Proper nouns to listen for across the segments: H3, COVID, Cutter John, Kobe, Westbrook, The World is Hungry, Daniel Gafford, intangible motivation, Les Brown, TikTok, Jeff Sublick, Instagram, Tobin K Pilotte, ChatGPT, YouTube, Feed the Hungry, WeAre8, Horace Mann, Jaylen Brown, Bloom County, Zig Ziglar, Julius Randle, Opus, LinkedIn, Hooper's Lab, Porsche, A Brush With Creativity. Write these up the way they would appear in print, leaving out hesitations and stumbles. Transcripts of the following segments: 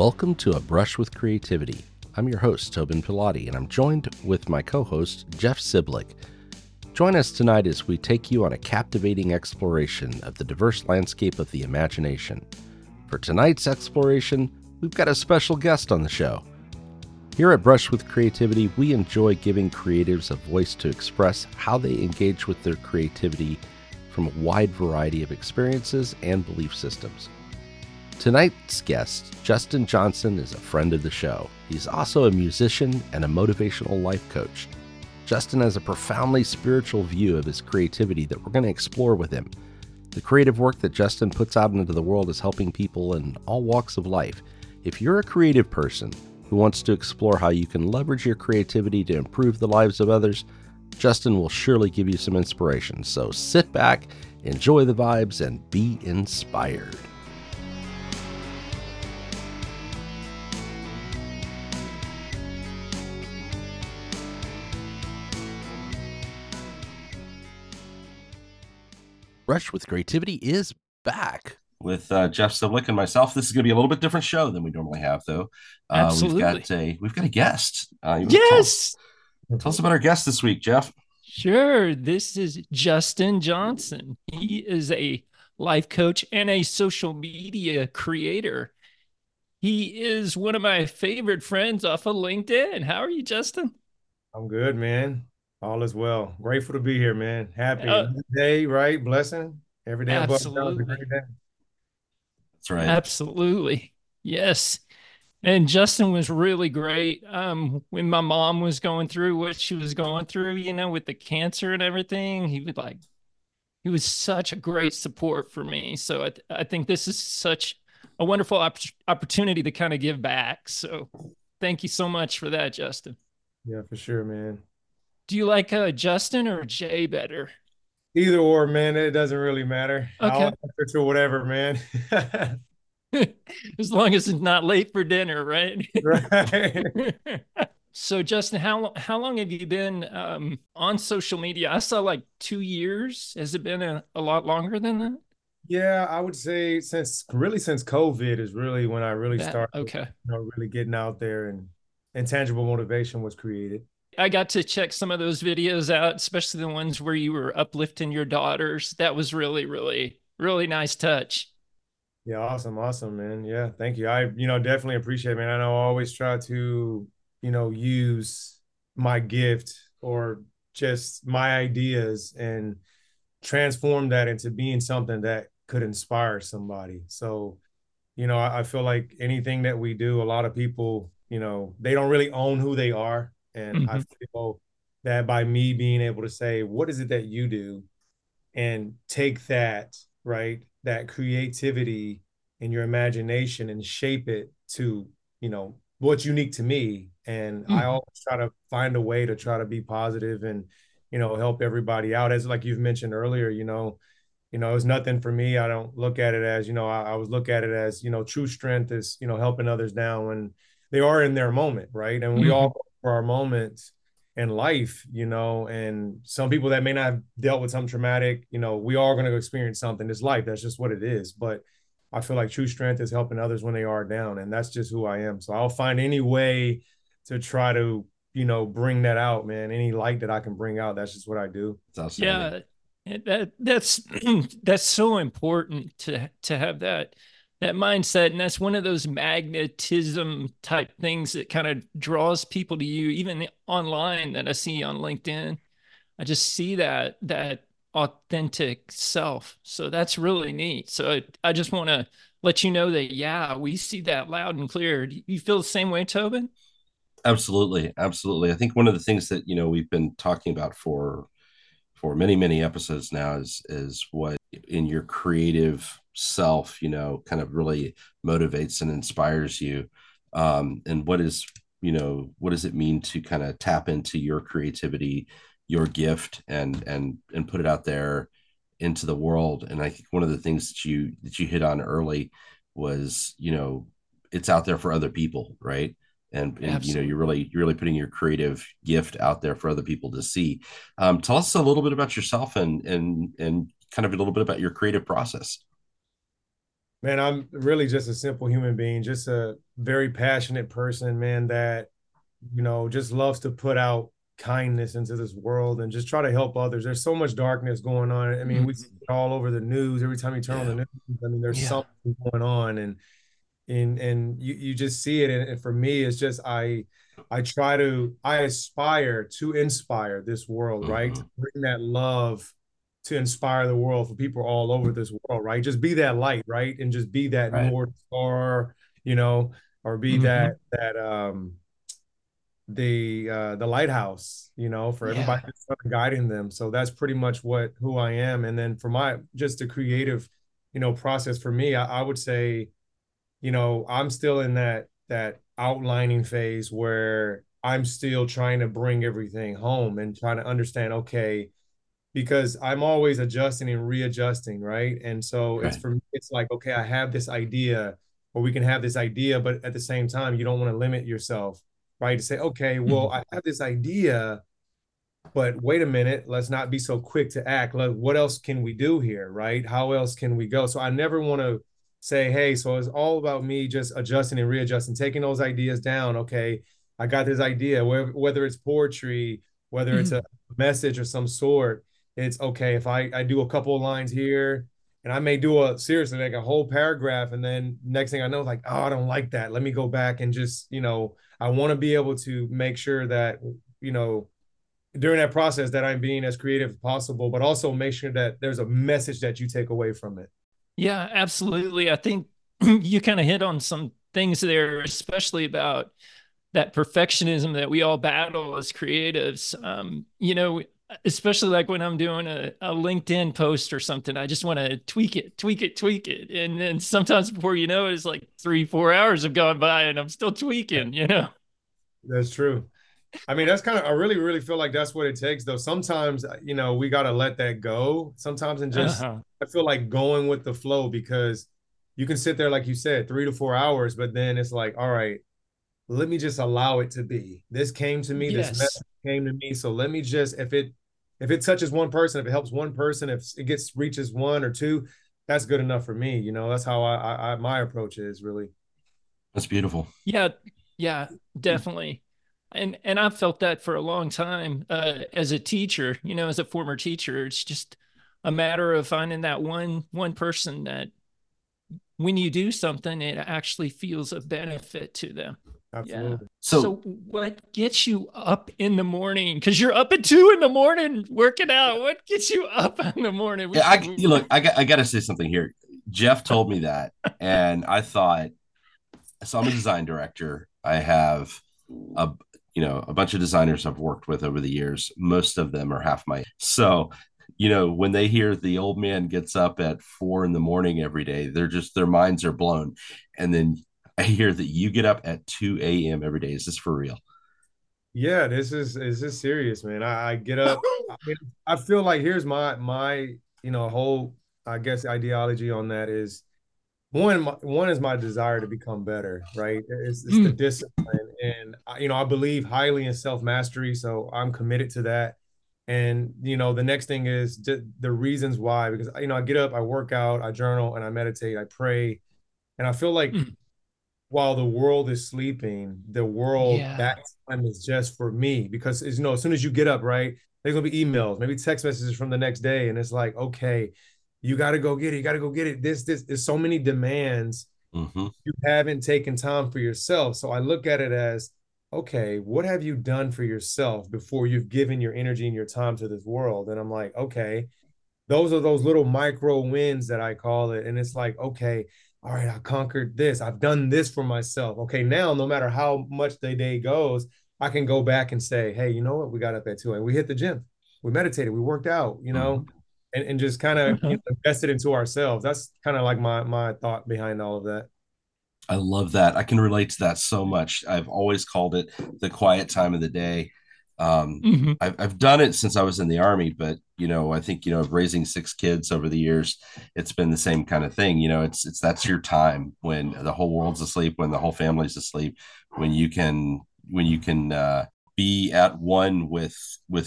Welcome to A Brush With Creativity. I'm your host, Tobin Pilotte, and I'm joined with my co-host, Jeff Sublick. Join us tonight as we take you on a captivating exploration of the diverse landscape of the imagination. For tonight's exploration, we've got a special guest on the show. Here at Brush With Creativity, we enjoy giving creatives a voice to express how they engage with their creativity from a wide variety of experiences and belief systems. Tonight's guest, Justin Johnson, is a friend of the show. He's also a musician and a motivational life coach. Justin has a profoundly spiritual view of his creativity that we're going to explore with him. The creative work that Justin puts out into the world is helping people in all walks of life. If you're a creative person who wants to explore how you can leverage your creativity to improve the lives of others, Justin will surely give you some inspiration. So sit back, enjoy the vibes, and be inspired. Brush with Creativity is back with Jeff Sublick and myself. This is going to be a little bit different show than we normally have, though. Absolutely, we've got a guest. Yes, tell us about our guest this week, Jeff. Sure, this is Justin Johnson. He is a life coach and a social media creator. He is one of my favorite friends off of LinkedIn. How are you, Justin? I'm good, man. All is well. Grateful to be here, man. Happy day, right? Blessing every day. Absolutely. That's right. Absolutely. Yes. And Justin was really great. When my mom was going through what she was going through, you know, with the cancer and everything, he was such a great support for me. So I think this is such a wonderful opportunity to kind of give back. So thank you so much for that, Justin. Yeah, for sure, man. Do you like Justin or Jay better? Either or, man. It doesn't really matter. Okay. I'll answer to whatever, man. As long as it's not late for dinner, right? Right. So, Justin, how long have you been on social media? I saw like 2 years. Has it been a lot longer than that? Yeah, I would say since COVID is really when I really started. Okay. You know, really getting out there, and intangible motivation was created. I got to check some of those videos out, especially the ones where you were uplifting your daughters. That was really, really, really nice touch. Yeah. Awesome, man. Yeah. Thank you. I definitely appreciate it, man. I know I always try to, use my gift or just my ideas and transform that into being something that could inspire somebody. So, I feel like anything that we do, a lot of people, they don't really own who they are. And I feel that by me being able to say, what is it that you do? And take that, right, that creativity and your imagination and shape it to, what's unique to me. And I always try to find a way to try to be positive and, help everybody out. As like you've mentioned earlier, it was nothing for me. I don't look at it as, I always look at it as, true strength is, helping others down when they are in their moment, right? And we all for our moments in life, and some people that may not have dealt with something traumatic, we are going to experience something. It's life. That's just what it is. But I feel like true strength is helping others when they are down. And that's just who I am. So I'll find any way to try to, bring that out, man. Any light that I can bring out. That's just what I do. Yeah. That's that's so important to have that mindset. And that's one of those magnetism type things that kind of draws people to you, even online, that I see on LinkedIn. I just see that authentic self. So that's really neat. So I just want to let you know that, yeah, we see that loud and clear. Do you feel the same way, Tobin? Absolutely. Absolutely. I think one of the things that, we've been talking about for many, many episodes now is what in your creative self, kind of really motivates and inspires you. And what does it mean to kind of tap into your creativity, your gift, and put it out there into the world? And I think one of the things that you hit on early was, it's out there for other people, right? And you're really putting your creative gift out there for other people to see. Tell us a little bit about yourself and kind of a little bit about your creative process. Man, I'm really just a simple human being, just a very passionate person, man, that, you know, just loves to put out kindness into this world and just try to help others. There's so much darkness going on. I mean, we see it all over the news. Every time you turn on the news, I mean, there's something going on, and you just see it. And for me, it's just, I aspire to inspire this world, right? To bring that love, to inspire the world for people all over this world, right? Just be that light, right? And just be that North Star, you know, or be the lighthouse, you know, for everybody guiding them. So that's pretty much who I am. And then for the creative, you know, process for me, I would say, you know, I'm still in that outlining phase where I'm still trying to bring everything home and trying to understand, okay, because I'm always adjusting and readjusting, right? And so it's for me, it's like, okay, I have this idea, or we can have this idea, but at the same time, you don't want to limit yourself, right? To say, okay, well, I have this idea, but wait a minute, let's not be so quick to act. What else can we do here, right? How else can we go? So I never want to say, hey, so it's all about me just adjusting and readjusting, taking those ideas down. Okay, I got this idea, whether it's poetry, whether it's a message of some sort. It's okay if I do a couple of lines here, and I may do like a whole paragraph, and then next thing I know, like, oh, I don't like that. Let me go back and just, you know, I want to be able to make sure that, you know, during that process that I'm being as creative as possible, but also make sure that there's a message that you take away from it. Yeah, absolutely. I think you kind of hit on some things there, especially about that perfectionism that we all battle as creatives. You know, especially like when I'm doing a LinkedIn post or something, I just want to tweak it. And then sometimes before you know it, it's like 3-4 hours have gone by and I'm still tweaking, you know? That's true. I mean, that's I really, really feel like that's what it takes though. Sometimes, you know, we got to let that go sometimes and just, I feel like going with the flow, because you can sit there, like you said, 3-4 hours, but then it's like, all right, let me just allow it to be. This came to me, this message came to me. So let me just, if it touches one person, if it helps one person, if it reaches one or two, that's good enough for me. You know, that's how my approach is, really. That's beautiful. Yeah, definitely. And I've felt that for a long time as a teacher, you know, as a former teacher. It's just a matter of finding that one person that when you do something, it actually feels a benefit to them. Absolutely. Yeah. So what gets you up in the morning? Because you're up at 2 in the morning working out. What gets you up in the morning? Yeah, I got to say something here. Jeff told me that, and I thought, so I'm a design director. I have a bunch of designers I've worked with over the years. Most of them are half my. So, you know, when they hear the old man gets up at 4 in the morning every day, they're just, their minds are blown. And then I hear that you get up at 2 a.m. every day. Is this for real? Yeah, this is serious, man. I get up. I feel like here's my you know, whole, I guess, ideology on that is one is my desire to become better, right? It's the discipline, and you know, I believe highly in self-mastery, so I'm committed to that. And you know, the next thing is the reasons why, because you know, I get up, I work out, I journal, and I meditate, I pray, and I feel like. While the world is sleeping, the world, that time is just for me, because, you know, as soon as you get up, right, there's going to be emails, maybe text messages from the next day. And it's like, okay, you got to go get it. You got to go get it. This, there's so many demands. You haven't taken time for yourself. So I look at it as, okay, what have you done for yourself before you've given your energy and your time to this world? And I'm like, okay, those are those little micro wins that I call it. And it's like, okay, all right, I conquered this. I've done this for myself. Okay, now no matter how much the day goes, I can go back and say, hey, you know what? We got up at 2 and we hit the gym. We meditated. We worked out, you know, and just kind of invested into ourselves. That's kind of like my thought behind all of that. I love that. I can relate to that so much. I've always called it the quiet time of the day. I've done it since I was in the Army, but you know, I think, you know, of raising 6 kids over the years, it's been the same kind of thing. You know, it's, that's your time when the whole world's asleep, when the whole family's asleep, when you can be at one with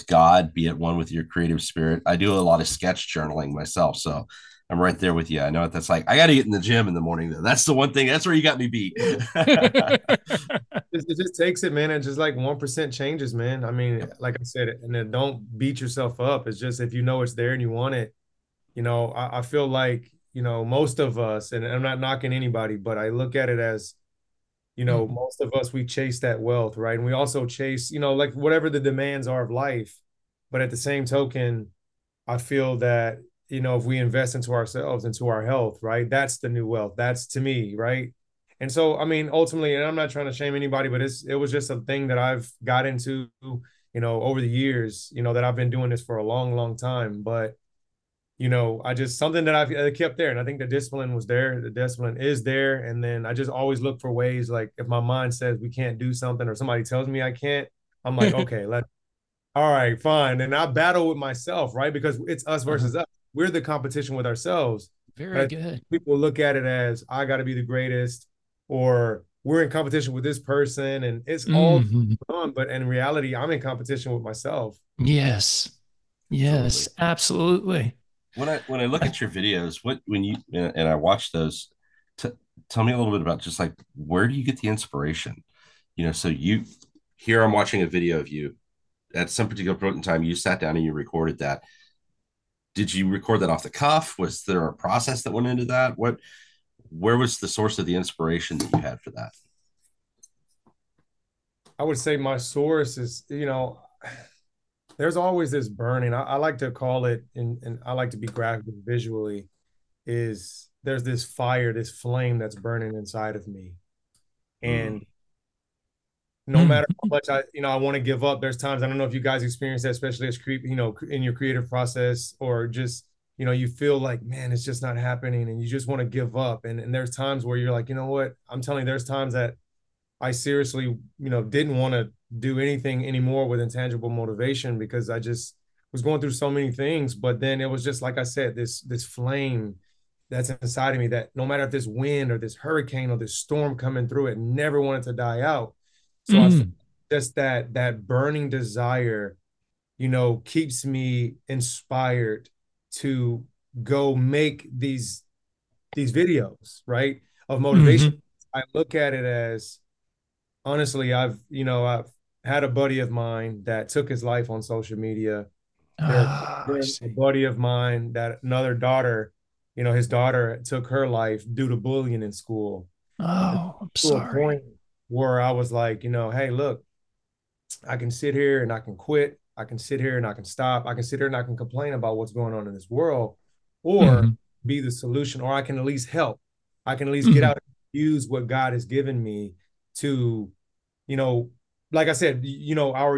God, be at one with your creative spirit. I do a lot of sketch journaling myself. So I I'm right there with you. I know that's like, I got to get in the gym in the morning though. That's the one thing. That's where you got me beat. It just takes it, man. It's just like 1% changes, man. I mean, like I said, and then don't beat yourself up. It's just, if you know it's there and you want it, you know, I feel like, you know, most of us, and I'm not knocking anybody, but I look at it as, you know, most of us, we chase that wealth, right? And we also chase, you know, like whatever the demands are of life. But at the same token, I feel that, you know, if we invest into ourselves, into our health, right, that's the new wealth. That's to me, right? And so, I mean, ultimately, and I'm not trying to shame anybody, but it was just a thing that I've got into, you know, over the years, you know, that I've been doing this for a long, long time. But, you know, I just, something that I've kept there. And I think the discipline was there. The discipline is there. And then I just always look for ways, like if my mind says we can't do something or somebody tells me I can't, I'm like, okay, all right, fine. And I battle with myself, right? Because it's us versus us. We're the competition with ourselves. Very good. People look at it as I got to be the greatest, or we're in competition with this person, and it's all on. But in reality, I'm in competition with myself. Yes. Yes, absolutely. When I look at your videos, I watch those, tell me a little bit about just like, where do you get the inspiration? You know, so here I'm watching a video of you at some particular point in time, you sat down and you recorded that. Did you record that off the cuff? Was there a process that went into that? Where was the source of the inspiration that you had for that? I would say my source is, you know, there's always this burning. I like to call it, and I like to be graphic visually, is there's this fire, this flame that's burning inside of me. And no matter how much I want to give up, there's times, I don't know if you guys experience that, especially as in your creative process, or just, you know, you feel like, man, it's just not happening and you just want to give up. And there's times where you're like, you know what, I'm telling you, there's times that I seriously, you know, didn't want to do anything anymore with intangible motivation, because I just was going through so many things. But then it was just, like I said, this flame that's inside of me that no matter if this wind or this hurricane or this storm coming through, it never wanted to die out. So just that burning desire, you know, keeps me inspired to go make these videos, right, of motivation. I look at it as, honestly, I've had a buddy of mine that took his life on social media. There's a buddy of mine that another daughter, you know, his daughter took her life due to bullying in school. Oh, I'm sorry. Where I was like, you know, hey, look, I can sit here and I can quit. I can sit here and I can stop. I can sit here and I can complain about what's going on in this world, or be the solution, or I can at least help. I can at least get out and use what God has given me to, you know, like I said, you know, our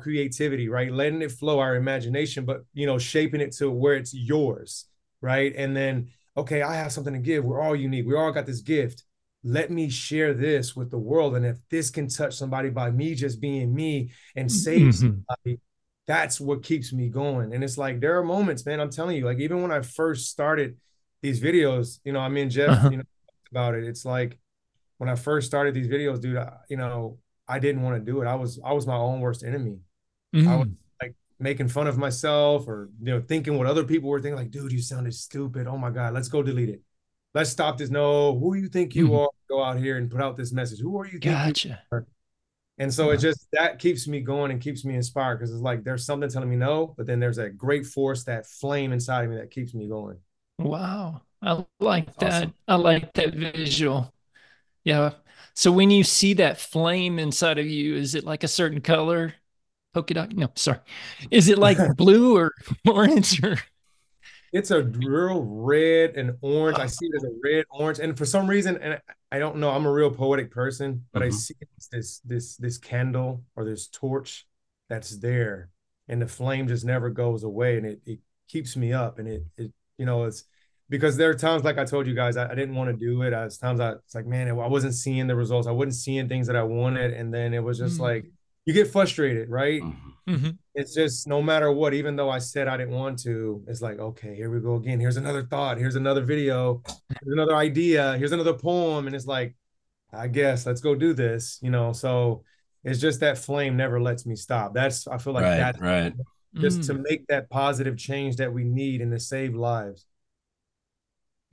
creativity, right? Letting it flow, our imagination, but, you know, shaping it to where it's yours, right? And then, okay, I have something to give. We're all unique. We all got this gift. Let me share this with the world. And if this can touch somebody by me just being me and save somebody, that's what keeps me going. And it's like, there are moments, man, I'm telling you, like, even when I first started these videos, you know, I mean, Jeff, you know, about it, it's like, when I first started these videos, dude, I didn't want to do it. I was my own worst enemy. I was like making fun of myself, or, you know, thinking what other people were thinking, like, dude, you sounded stupid. Oh my God, let's go delete it. Let's stop this. No, who you think you are? Go out here and put out this message. Who are you? Gotcha. You are? And so it just, that keeps me going and keeps me inspired, because it's like, there's something telling me no, but then there's that great force, that flame inside of me that keeps me going. Wow. I like that. Awesome. I like that visual. Yeah. So when you see that flame inside of you, is it like a certain color? Polka dot? No, sorry. Is it like blue or orange? Or? It's a real red and orange. I see it as a red, orange. And for some reason, and I don't know, I'm a real poetic person, but I see it as this candle or this torch that's there. And the flame just never goes away. And it keeps me up. And it you know, it's, because there are times, like I told you guys, I didn't want to do it. It's like, man, I wasn't seeing the results. I wasn't seeing things that I wanted. And then it was just like, you get frustrated, right? It's just, no matter what, even though I said I didn't want to, it's like, okay, here we go again. Here's another thought. Here's another video. Here's another idea. Here's another poem. And it's like, I guess let's go do this, you know? So it's just that flame never lets me stop. That's, I feel like that's right. Just to make that positive change that we need and to save lives.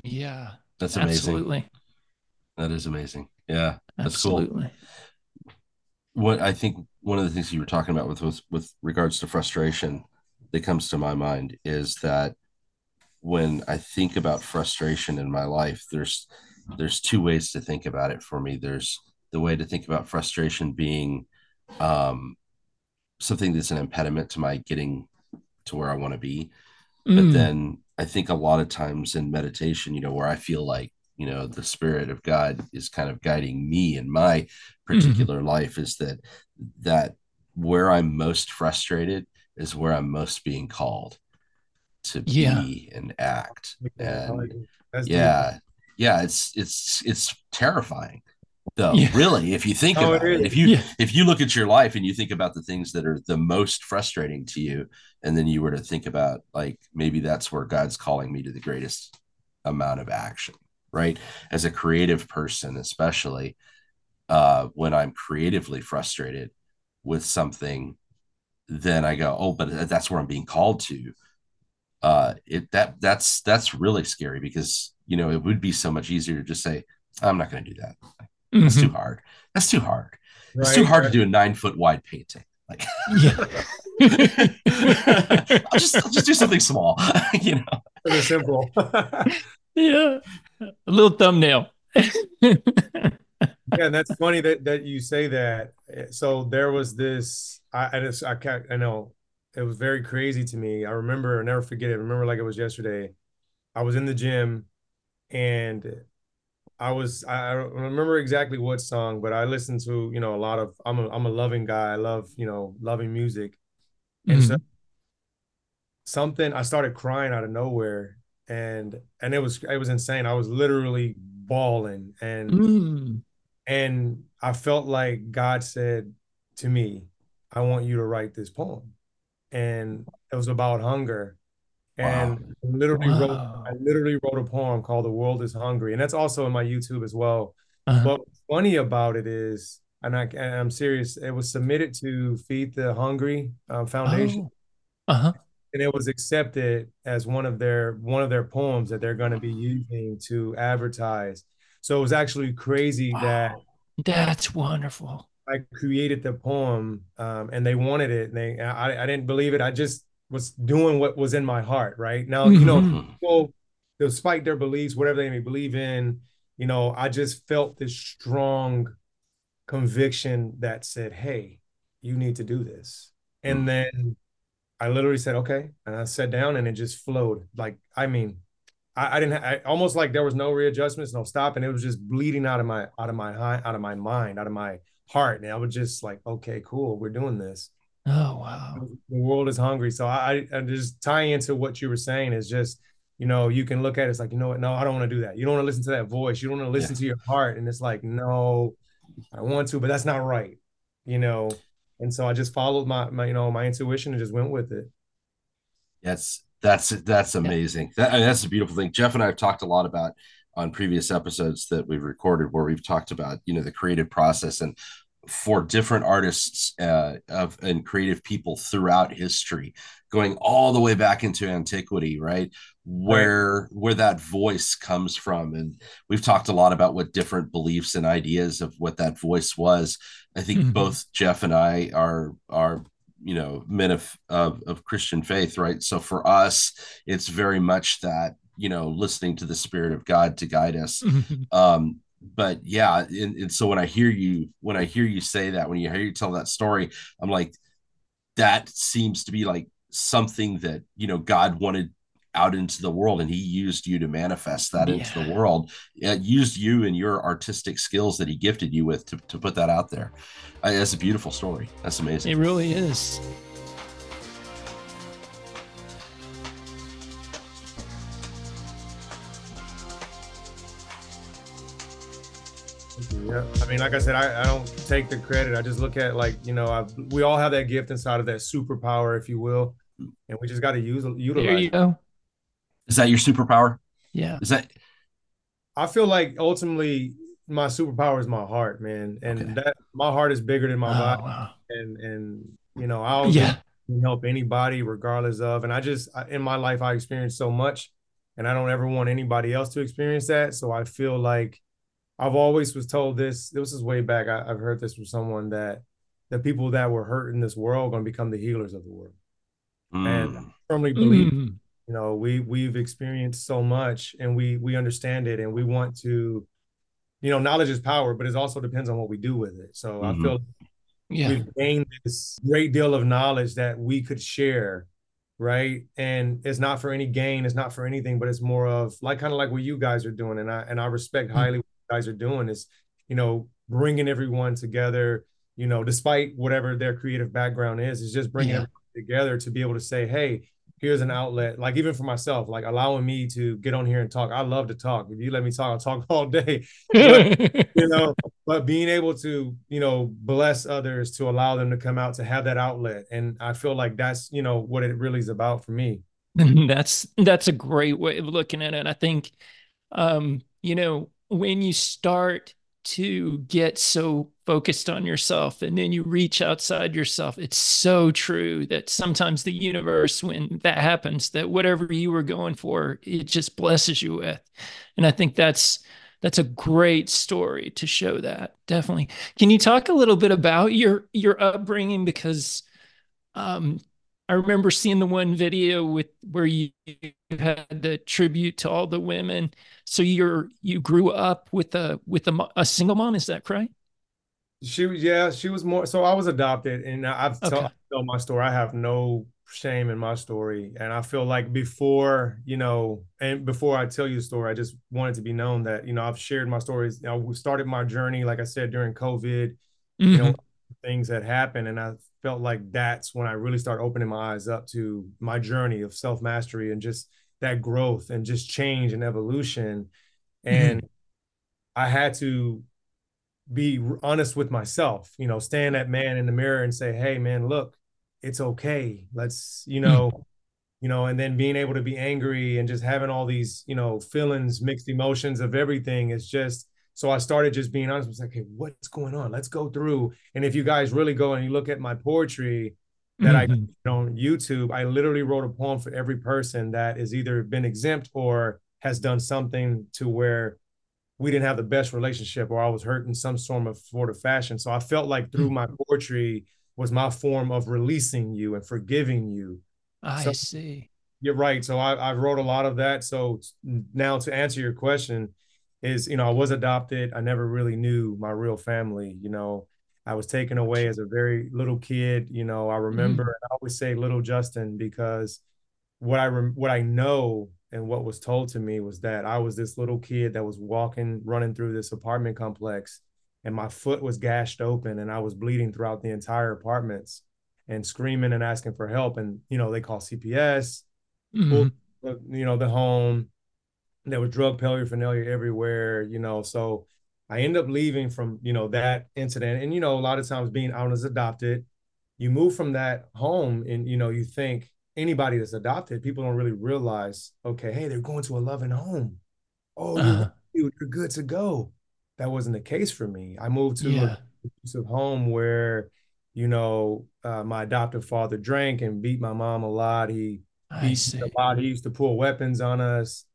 Yeah. That's amazing. Absolutely. That is amazing. Yeah. That's absolutely cool. What I think one of the things you were talking about with regards to frustration that comes to my mind is that when I think about frustration in my life, there's two ways to think about it for me. There's the way to think about frustration being something that's an impediment to my getting to where I want to be. But then I think a lot of times in meditation, you know, where I feel like, you know, the Spirit of God is kind of guiding me in my particular life, is that where I'm most frustrated is where I'm most being called to be and act. And it's terrifying though. Yeah. Really, if you think about it, if you look at your life and you think about the things that are the most frustrating to you, and then you were to think about, like, maybe that's where God's calling me to the greatest amount of action, right? As a creative person, especially when I'm creatively frustrated with something, then I go, oh, but that's where I'm being called to. That's really scary, because, you know, it would be so much easier to just say, I'm not going to do that. That's too hard. That's too hard. Right, it's too hard to do a 9-foot wide painting. Like, I'll just do something small, you know. Pretty simple. Yeah. A little thumbnail. Yeah, and that's funny that you say that. So there was this, I know it was very crazy to me. I remember, I'll never forget it. I remember like it was yesterday. I was in the gym and I remember exactly what song, but I listened to, you know, a lot of, I'm a loving guy. I love, you know, loving music. And so I started crying out of nowhere, and it was insane. I was literally bawling, and I felt like God said to me, I want you to write this poem. And it was about hunger. And I literally wrote a poem called The World is Hungry. And that's also in my YouTube as well. But what's funny about it is, and I'm serious, it was submitted to Feed the Hungry Foundation. And it was accepted as one of their poems that they're going to be using to advertise. So it was actually crazy that's wonderful. I created the poem and they wanted it. And I didn't believe it. I just was doing what was in my heart right now. You know, people, despite their beliefs, whatever they may believe in, you know, I just felt this strong conviction that said, hey, you need to do this. And then I literally said, okay. And I sat down and it just flowed. Like, I mean, I almost like there was no readjustments, no stop. And it was just bleeding out of my mind, out of my heart. And I was just like, okay, cool. We're doing this. Oh, wow. The world is hungry. So I just tie into what you were saying is just, you know, you can look at it, it's like, you know what? No, I don't want to do that. You don't want to listen to that voice. You don't want to listen to your heart. And it's like, no, I want to, but that's not right. You know? And so I just followed my intuition and just went with it. That's amazing. That's a beautiful thing. Jeff and I have talked a lot about on previous episodes that we've recorded, where we've talked about, you know, the creative process, and for different artists and creative people throughout history, going all the way back into antiquity, right? Where that voice comes from. And we've talked a lot about what different beliefs and ideas of what that voice was. I think both Jeff and I are, you know, men of Christian faith, right? So for us, it's very much that, you know, listening to the Spirit of God to guide us. But yeah, and so when I hear you say that, when you hear you tell that story, I'm like, that seems to be like something that, you know, God wanted out into the world, and he used you to manifest that into the world. It used you and your artistic skills that he gifted you with to put that out there. That's a beautiful story. That's amazing. It really is. Yeah, I mean, like I said, I don't take the credit. I just look at, like, you know, we all have that gift inside of that superpower, if you will, and we just got to utilize. There you go. Is that your superpower? Yeah. Is that? I feel like ultimately my superpower is my heart, man, and that my heart is bigger than my body, wow. and you know, I'll help anybody regardless of. And I just in my life I experienced so much And I don't ever want anybody else to experience that. So I feel like I've always was told this, this is way back. I've heard this from someone that the people that were hurt in this world are going to become the healers of the world. And I firmly believe, you know, we've experienced so much and we understand it and we want to, you know, knowledge is power, but it also depends on what we do with it. So I feel we've gained this great deal of knowledge that we could share. Right. And it's not for any gain. It's not for anything, but it's more of like, kind of like what you guys are doing. And I respect highly what you guys are doing is, you know, bringing everyone together, you know, despite whatever their creative background is just bringing everyone together to be able to say, hey, here's an outlet. Like even for myself, like allowing me to get on here and talk. I love to talk. If you let me talk, I'll talk all day, but, you know, but being able to, you know, bless others, to allow them to come out, to have that outlet. And I feel like that's, you know, what it really is about for me. That's a great way of looking at it. I think, you know, when you start to get so focused on yourself and then you reach outside yourself, it's so true that sometimes the universe, when that happens, that whatever you were going for, it just blesses you with. And I think that's a great story to show that. Definitely. Can you talk a little bit about your upbringing? Because I remember seeing the one video with where you had the tribute to all the women. So you grew up with a single mom, is that correct? She was more, so I was adopted and I've told my story. I have no shame in my story. And I feel like before, you know, and before I tell you the story, I just wanted to be known that, you know, I've shared my stories. I started my journey, like I said, during COVID, you know, things that happened. And I felt like that's when I really started opening my eyes up to my journey of self-mastery and just that growth and just change and evolution. And I had to be honest with myself, you know, stand that man in the mirror and say, hey man, look, it's okay. Let's, you know, you know, and then being able to be angry and just having all these, you know, feelings, mixed emotions of everything. It's just, so I started just being honest. I was like, hey, what's going on? Let's go through. And if you guys really go and you look at my poetry that I did on YouTube, I literally wrote a poem for every person that has either been exempt or has done something to where we didn't have the best relationship or I was hurt in some sort of fashion. So I felt like through my poetry was my form of releasing you and forgiving you. I see. You're right. So I wrote a lot of that. So now to answer your question is, you know, I was adopted. I never really knew my real family. You know, I was taken away as a very little kid. You know, I remember, and I always say little Justin, because what I know and what was told to me was that I was this little kid that was running through this apartment complex, and my foot was gashed open and I was bleeding throughout the entire apartments and screaming and asking for help. And, you know, they called CPS, you know, the home, there was drug paraphernalia everywhere, you know, so I ended up leaving from, you know, that incident. And, you know, a lot of times being out as adopted, you move from that home and, you know, you think, anybody that's adopted, people don't really realize, okay, hey, they're going to a loving home. Oh, you're good to go. That wasn't the case for me. I moved to a home where, you know, my adoptive father drank and beat my mom a lot. He beat a lot. He used to pull weapons on us,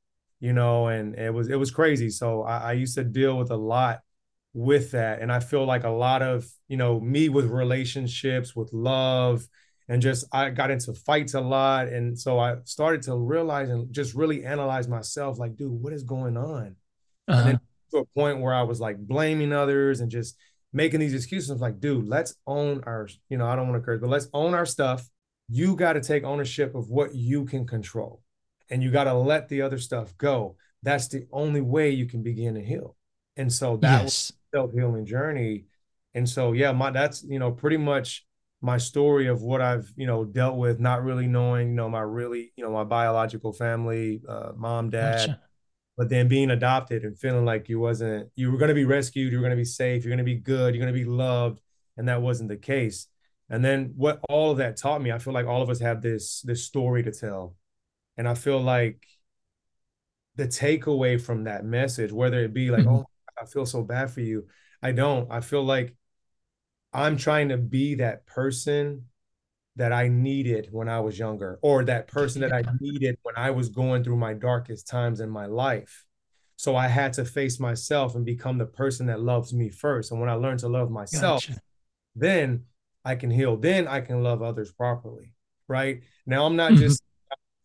you know, and it was crazy. So I used to deal with a lot with that. And I feel like a lot of, you know, me with relationships, with love, and just, I got into fights a lot. And so I started to realize and just really analyze myself, like, dude, what is going on? And then to a point where I was like blaming others and just making these excuses. I was like, dude, let's own our, you know, I don't want to curse, but let's own our stuff. You got to take ownership of what you can control and you got to let the other stuff go. That's the only way you can begin to heal. And so that was a self-healing journey. And so, yeah, that's, you know, pretty much my story of what I've, you know, dealt with, not really knowing, you know, my biological family, mom, dad, but then being adopted and feeling like you were going to be rescued. You're going to be safe. You're going to be good. You're going to be loved. And that wasn't the case. And then what all of that taught me, I feel like all of us have this story to tell. And I feel like the takeaway from that message, whether it be like, oh, I feel so bad for you. I don't, I feel like I'm trying to be that person that I needed when I was younger, or that person that I needed when I was going through my darkest times in my life. So I had to face myself and become the person that loves me first. And when I learned to love myself, gotcha. Then I can heal. Then I can love others properly. Right now, I'm not just,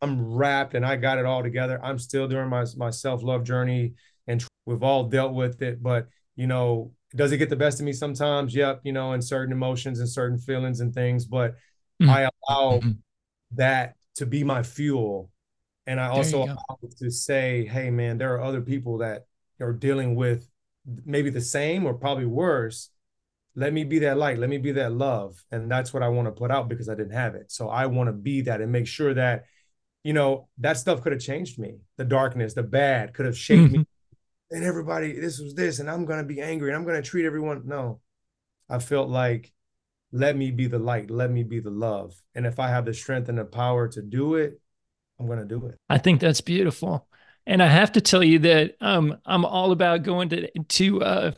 I'm wrapped and I got it all together. I'm still doing my self-love journey, and we've all dealt with it, but you know, does it get the best of me sometimes? Yep. You know, and certain emotions and certain feelings and things, but I allow that to be my fuel. And I also allow to say, hey, man, there are other people that are dealing with maybe the same or probably worse. Let me be that light. Let me be that love. And that's what I want to put out because I didn't have it. So I want to be that and make sure that, you know, that stuff could have changed me. The darkness, the bad could have shaped me. And everybody, this was this, and I'm going to be angry and I'm going to treat everyone. No, I felt like, let me be the light. Let me be the love. And if I have the strength and the power to do it, I'm going to do it. I think that's beautiful. And I have to tell you that I'm all about going to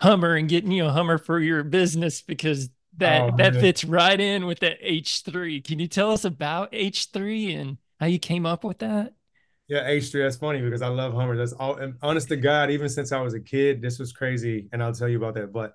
Hummer and getting you a Hummer for your business, because that fits right in with that H3. Can you tell us about H3 and how you came up with that? Yeah, H3, that's funny because I love Hummers. That's all. And honest to God, even since I was a kid, this was crazy. And I'll tell you about that. But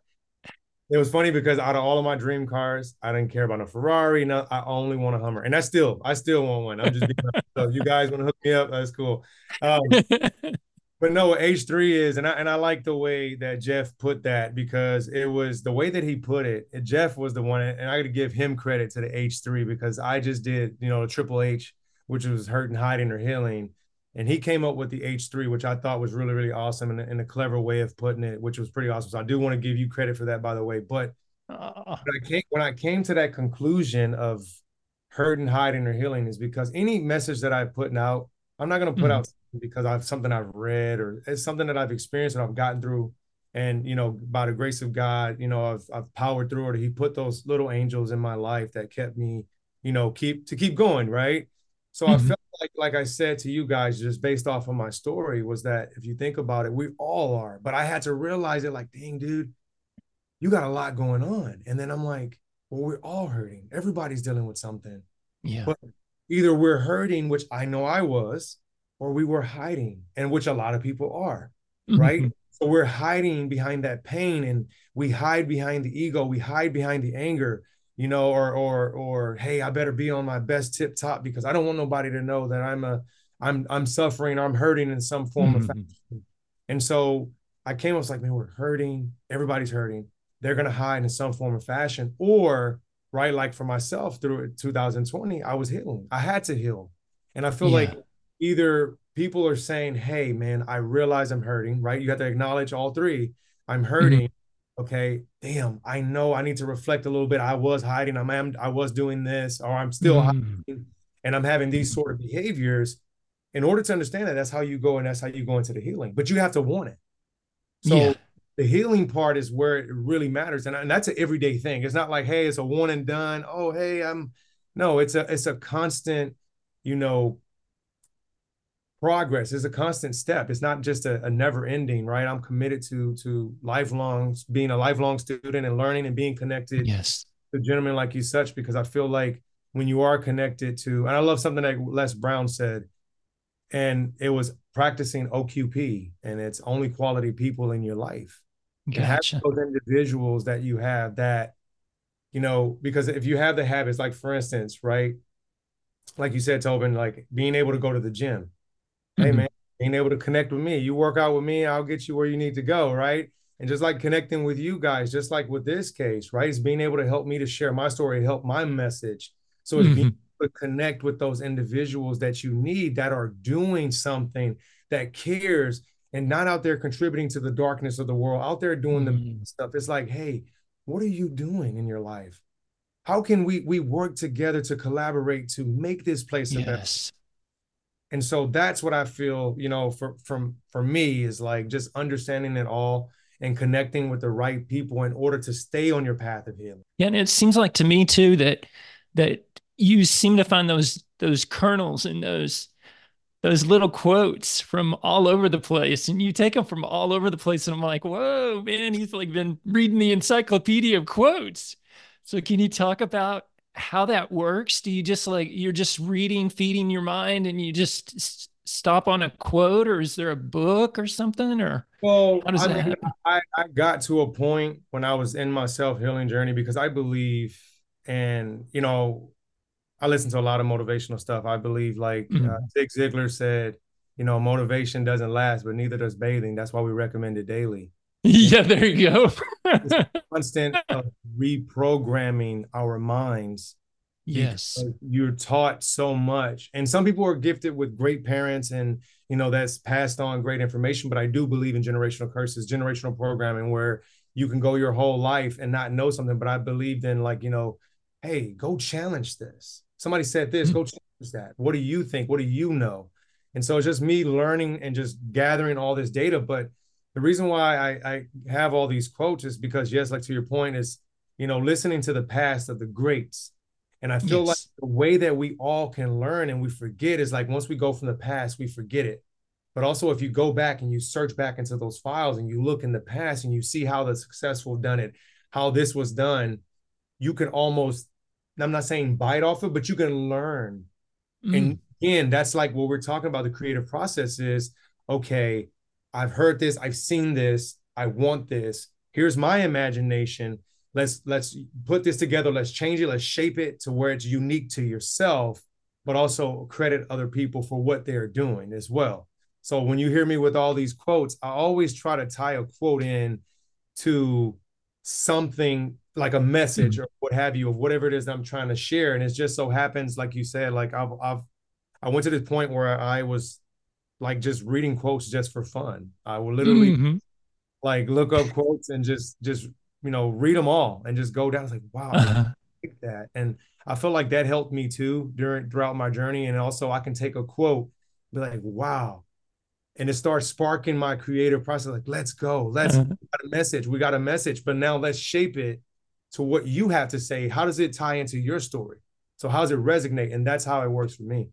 it was funny because out of all of my dream cars, I didn't care about a Ferrari. No, I only want a Hummer. And I still want one. I'm just being so if you guys want to hook me up, that's cool. But no, what H3 is, and I like the way that Jeff put that, because it was the way that he put it. Jeff was the one, and I got to give him credit to the H3, because I just did, you know, a Triple H, which was hurting, hiding, or healing. And he came up with the H3, which I thought was really, really awesome, and a clever way of putting it, which was pretty awesome. So I do want to give you credit for that, by the way. But when I came to that conclusion of hurting, hiding, or healing, is because any message that I'm putting out, I'm not going to put out because I've something I've read, or it's something that I've experienced and I've gotten through. And, you know, by the grace of God, you know, I've powered through it. He put those little angels in my life that kept me, you know, keep going. Right. So I felt like I said to you guys, just based off of my story, was that if you think about it, we all are. But I had to realize it, like, dang, dude, you got a lot going on. And then I'm like, well, we're all hurting. Everybody's dealing with something. Yeah. But either we're hurting, which I know I was, or we were hiding, and which a lot of people are, right? So we're hiding behind that pain, and we hide behind the ego. We hide behind the anger. You know, or hey, I better be on my best tip top because I don't want nobody to know that I'm suffering, I'm hurting in some form of fashion. And so I was like, man, we're hurting, everybody's hurting. They're gonna hide in some form of fashion. Or right, like for myself through 2020, I was healing. I had to heal. And I feel like either people are saying, hey man, I realize I'm hurting, right? You have to acknowledge all three. I'm hurting. Okay, damn, I know I need to reflect a little bit. I was hiding, I was doing this, or I'm still hiding, and I'm having these sort of behaviors. In order to understand that, that's how you go, and that's how you go into the healing. But you have to want it. So the healing part is where it really matters. And that's an everyday thing. It's not like, hey, it's a one and done. Oh, hey, no, it's a constant, you know, progress is a constant step. It's not just a never ending, right? I'm committed to lifelong, being a lifelong student and learning and being connected to gentlemen like you such, because I feel like when you are connected to, and I love something that Les Brown said, and it was practicing OQP, and it's only quality people in your life. Gotcha. And have those individuals that you have that, you know, because if you have the habits, like for instance, right? Like you said, Tobin, like being able to go to the gym. Hey, man, being able to connect with me. You work out with me, I'll get you where you need to go, right? And just like connecting with you guys, just like with this case, right? It's being able to help me to share my story, help my message. So it's being able to connect with those individuals that you need that are doing something that cares and not out there contributing to the darkness of the world, out there doing the stuff. It's like, hey, what are you doing in your life? How can we work together to collaborate to make this place a better? And so that's what I feel, you know, for me is like just understanding it all and connecting with the right people in order to stay on your path of healing. Yeah, and it seems like to me too that you seem to find those kernels and those little quotes from all over the place, and you take them from all over the place, and I'm like, whoa, man, he's like been reading the encyclopedia of quotes. So can you talk about how that works? Do you just like, you're just reading, feeding your mind, and you just stop on a quote, or is there a book or something? Or well, I got to a point when I was in my self-healing journey, because I believe, and you know, I listen to a lot of motivational stuff. I believe, like Zig Ziglar said, you know, motivation doesn't last, but neither does bathing. That's why we recommend it daily. Yeah, there you go. It's constant of reprogramming our minds. Yes. You're taught so much. And some people are gifted with great parents and, you know, that's passed on great information. But I do believe in generational curses, generational programming, where you can go your whole life and not know something. But I believed in, like, you know, hey, go challenge this. Somebody said this, go challenge that. What do you think? What do you know? And so it's just me learning and just gathering all this data. But the reason why I have all these quotes is because, yes, like to your point, is, you know, listening to the past of the greats. And I feel like the way that we all can learn and we forget is, like, once we go from the past, we forget it. But also, if you go back and you search back into those files and you look in the past and you see how the successful done it, how this was done, you can almost, I'm not saying bite off it, but you can learn. And again, that's like what we're talking about. The creative process is, okay, I've heard this, I've seen this, I want this. Here's my imagination. Let's put this together. Let's change it. Let's shape it to where it's unique to yourself, but also credit other people for what they're doing as well. So when you hear me with all these quotes, I always try to tie a quote in to something, like a message or what have you, of whatever it is that I'm trying to share. And it just so happens, like you said, like I went to this point where I was like just reading quotes just for fun. I will literally like look up quotes and just you know, read them all and just go down. I was like, wow, I like that. And I feel like that helped me too throughout my journey. And also I can take a quote, be like, wow. And it starts sparking my creative process. Like, let's go, let's got a message. We got a message, but now let's shape it to what you have to say. How does it tie into your story? So how does it resonate? And that's how it works for me.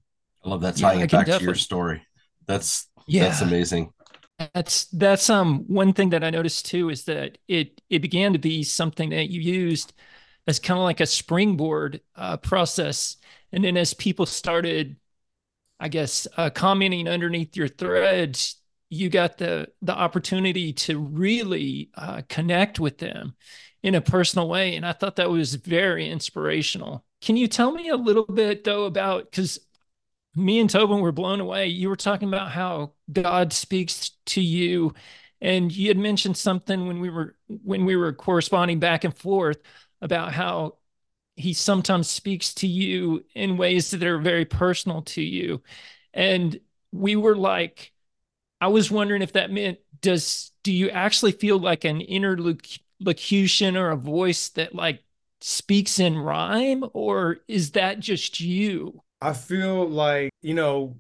I love that, tying it back to your story. That's amazing. That's one thing that I noticed too, is that it began to be something that you used as kind of like a springboard process. And then as people started, I guess, commenting underneath your threads, you got the opportunity to really connect with them in a personal way. And I thought that was very inspirational. Can you tell me a little bit though about, 'cause me and Tobin were blown away. You were talking about how God speaks to you, and you had mentioned something when we were corresponding back and forth about how he sometimes speaks to you in ways that are very personal to you. And we were like, I was wondering if that meant, do you actually feel like an interlocution or a voice that like speaks in rhyme, or is that just you? I feel like, you know,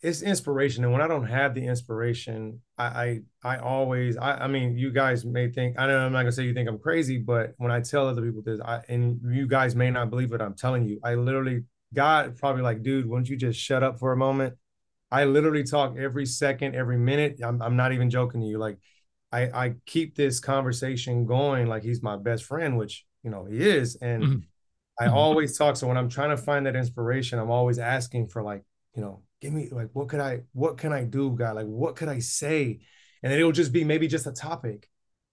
it's inspiration. And when I don't have the inspiration, I mean, you guys may think, I know I'm not gonna say you think I'm crazy, but when I tell other people this, and you guys may not believe what I'm telling you, I literally, God probably like, dude, wouldn't you just shut up for a moment? I literally talk every second, every minute. I'm not even joking to you. Like I keep this conversation going like he's my best friend, which, you know, he is. And I always talk. So when I'm trying to find that inspiration, I'm always asking for, like, you know, give me, like, what can I do, God? Like, what could I say? And then it'll just be maybe just a topic.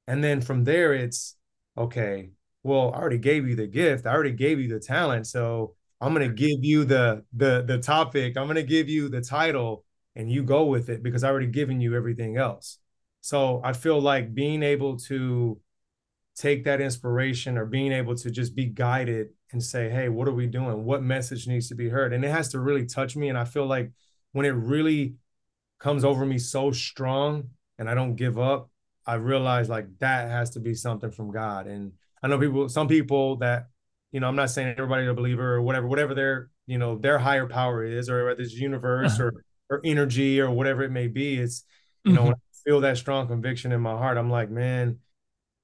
And then from there, it's, okay, well, I already gave you the gift. I already gave you the talent. So I'm going to give you the topic. I'm going to give you the title, and you go with it, because I already given you everything else. So I feel like being able to take that inspiration, or being able to just be guided and say, hey, what are we doing? What message needs to be heard? And it has to really touch me. And I feel like when it really comes over me so strong and I don't give up, I realize like that has to be something from God. And I know some people that, you know, I'm not saying everybody's a believer or whatever their, you know, their higher power is, or whether it's universe or energy or whatever it may be. It's, you know, when I feel that strong conviction in my heart, I'm like, man,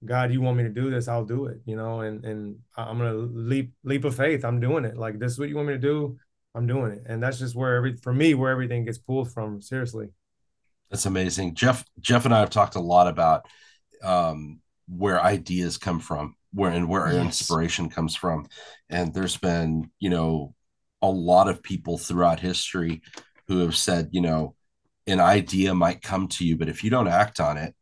God, you want me to do this, I'll do it, you know, and I'm going to leap of faith. I'm doing it. Like, this is what you want me to do, I'm doing it. And that's just where everything gets pulled from. Seriously. That's amazing. Jeff and I have talked a lot about where ideas come from where yes. our inspiration comes from. And there's been, you know, a lot of people throughout history who have said, you know, an idea might come to you, but if you don't act on it,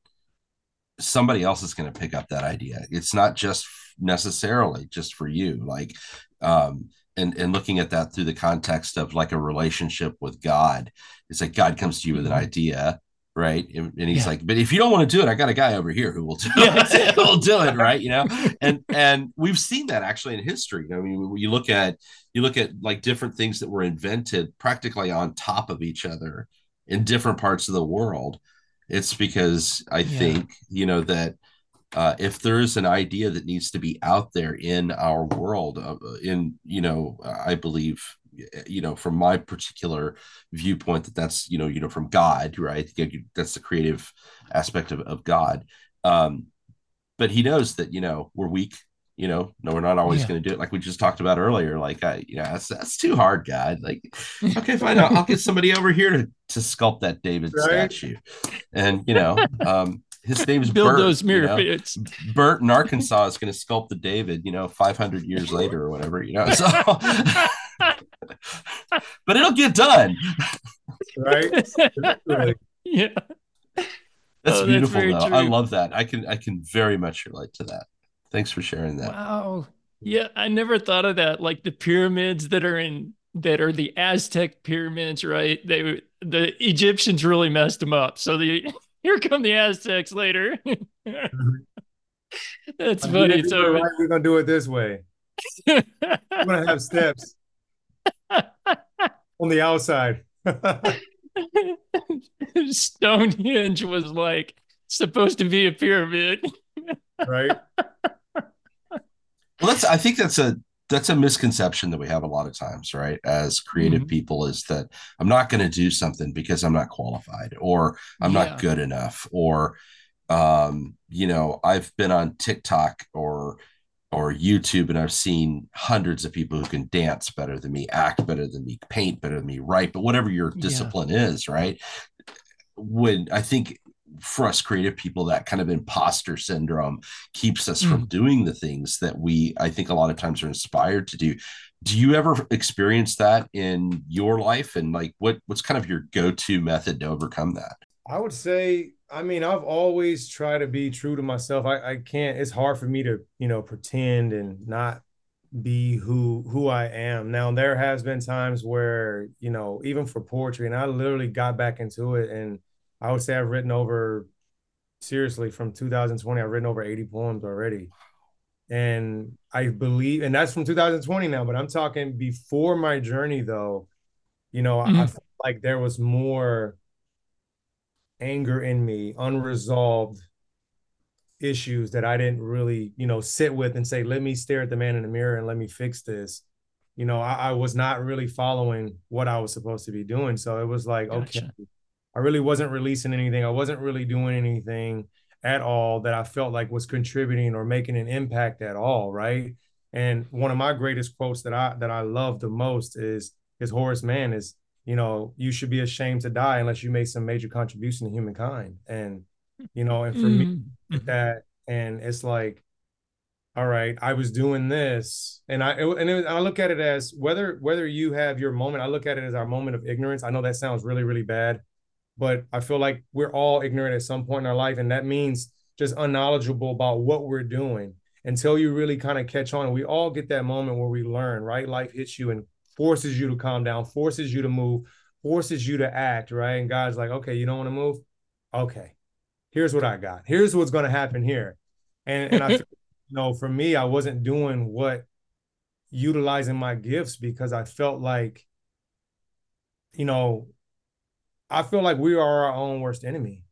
somebody else is going to pick up that idea. It's not just necessarily just for you. Like, and looking at that through the context of like a relationship with God, it's like God comes to you with an idea, right? And he's yeah. like, but if you don't want to do it, I got a guy over here who will do it. Who'll do it, right? You know, and we've seen that actually in history. I mean, you look at like different things that were invented practically on top of each other in different parts of the world. It's because I yeah. think, you know, that if there is an idea that needs to be out there in our world, I believe, you know, from my particular viewpoint, that's, you know, from God, right? That's the creative aspect of God. But he knows that, you know, we're weak, you know, no, we're not always yeah. going to do it. Like we just talked about earlier, like, that's too hard, God. Like, okay, fine. I'll get somebody over here to sculpt that David right? statue. And, you know, his name's Bert. Those mirror pits. Bert in Arkansas is going to sculpt the David, you know, 500 years later or whatever, you know. So, but it'll get done, right? Right. Yeah, that's beautiful. That's though. I love that. I can very much relate to that. Thanks for sharing that. Wow. Yeah, I never thought of that. Like the pyramids that are the Aztec pyramids, right? The Egyptians really messed them up. So here come the Aztecs later. That's funny. So we're gonna do it this way. We're gonna have steps on the outside. Stonehenge was like supposed to be a pyramid, right? Well, I think that's a misconception that we have a lot of times, right? As creative mm-hmm. people, is that I'm not going to do something because I'm not qualified, or I'm yeah. not good enough, or you know, I've been on TikTok or YouTube and I've seen hundreds of people who can dance better than me, act better than me, paint better than me, right? But whatever your discipline yeah. is, right? When I think for us creative people, that kind of imposter syndrome keeps us from doing the things that I think a lot of times are inspired to do. Do you ever experience that in your life? And like, what's kind of your go-to method to overcome that? I would say, I mean, I've always tried to be true to myself. I can't, it's hard for me to, you know, pretend and not be who I am. Now, there has been times where, you know, even for poetry, and I literally got back into it, and I would say I've written over, seriously, from 2020, I've written over 80 poems already. And I believe, and that's from 2020 now, but I'm talking before my journey though, you know, mm-hmm. I felt like there was more anger in me, unresolved issues that I didn't really, you know, sit with and say, let me stare at the man in the mirror and let me fix this. You know, I was not really following what I was supposed to be doing. So it was like, gotcha. Okay, I really wasn't releasing anything. I wasn't really doing anything at all that I felt like was contributing or making an impact at all, right? And one of my greatest quotes that I love the most is Horace Mann is, you know, you should be ashamed to die unless you make some major contribution to humankind. And, you know, and for me that, and it's like, all right, I was doing this, and I look at it as whether you have your moment. I look at it as our moment of ignorance. I know that sounds really, really bad, but I feel like we're all ignorant at some point in our life. And that means just unknowledgeable about what we're doing until you really kind of catch on. And we all get that moment where we learn, right? Life hits you and forces you to calm down, forces you to move, forces you to act, right? And God's like, okay, you don't want to move? Okay, here's what I got. Here's what's going to happen here. And I, you know, for me, I wasn't doing utilizing my gifts because I felt like, you know, I feel like we are our own worst enemy.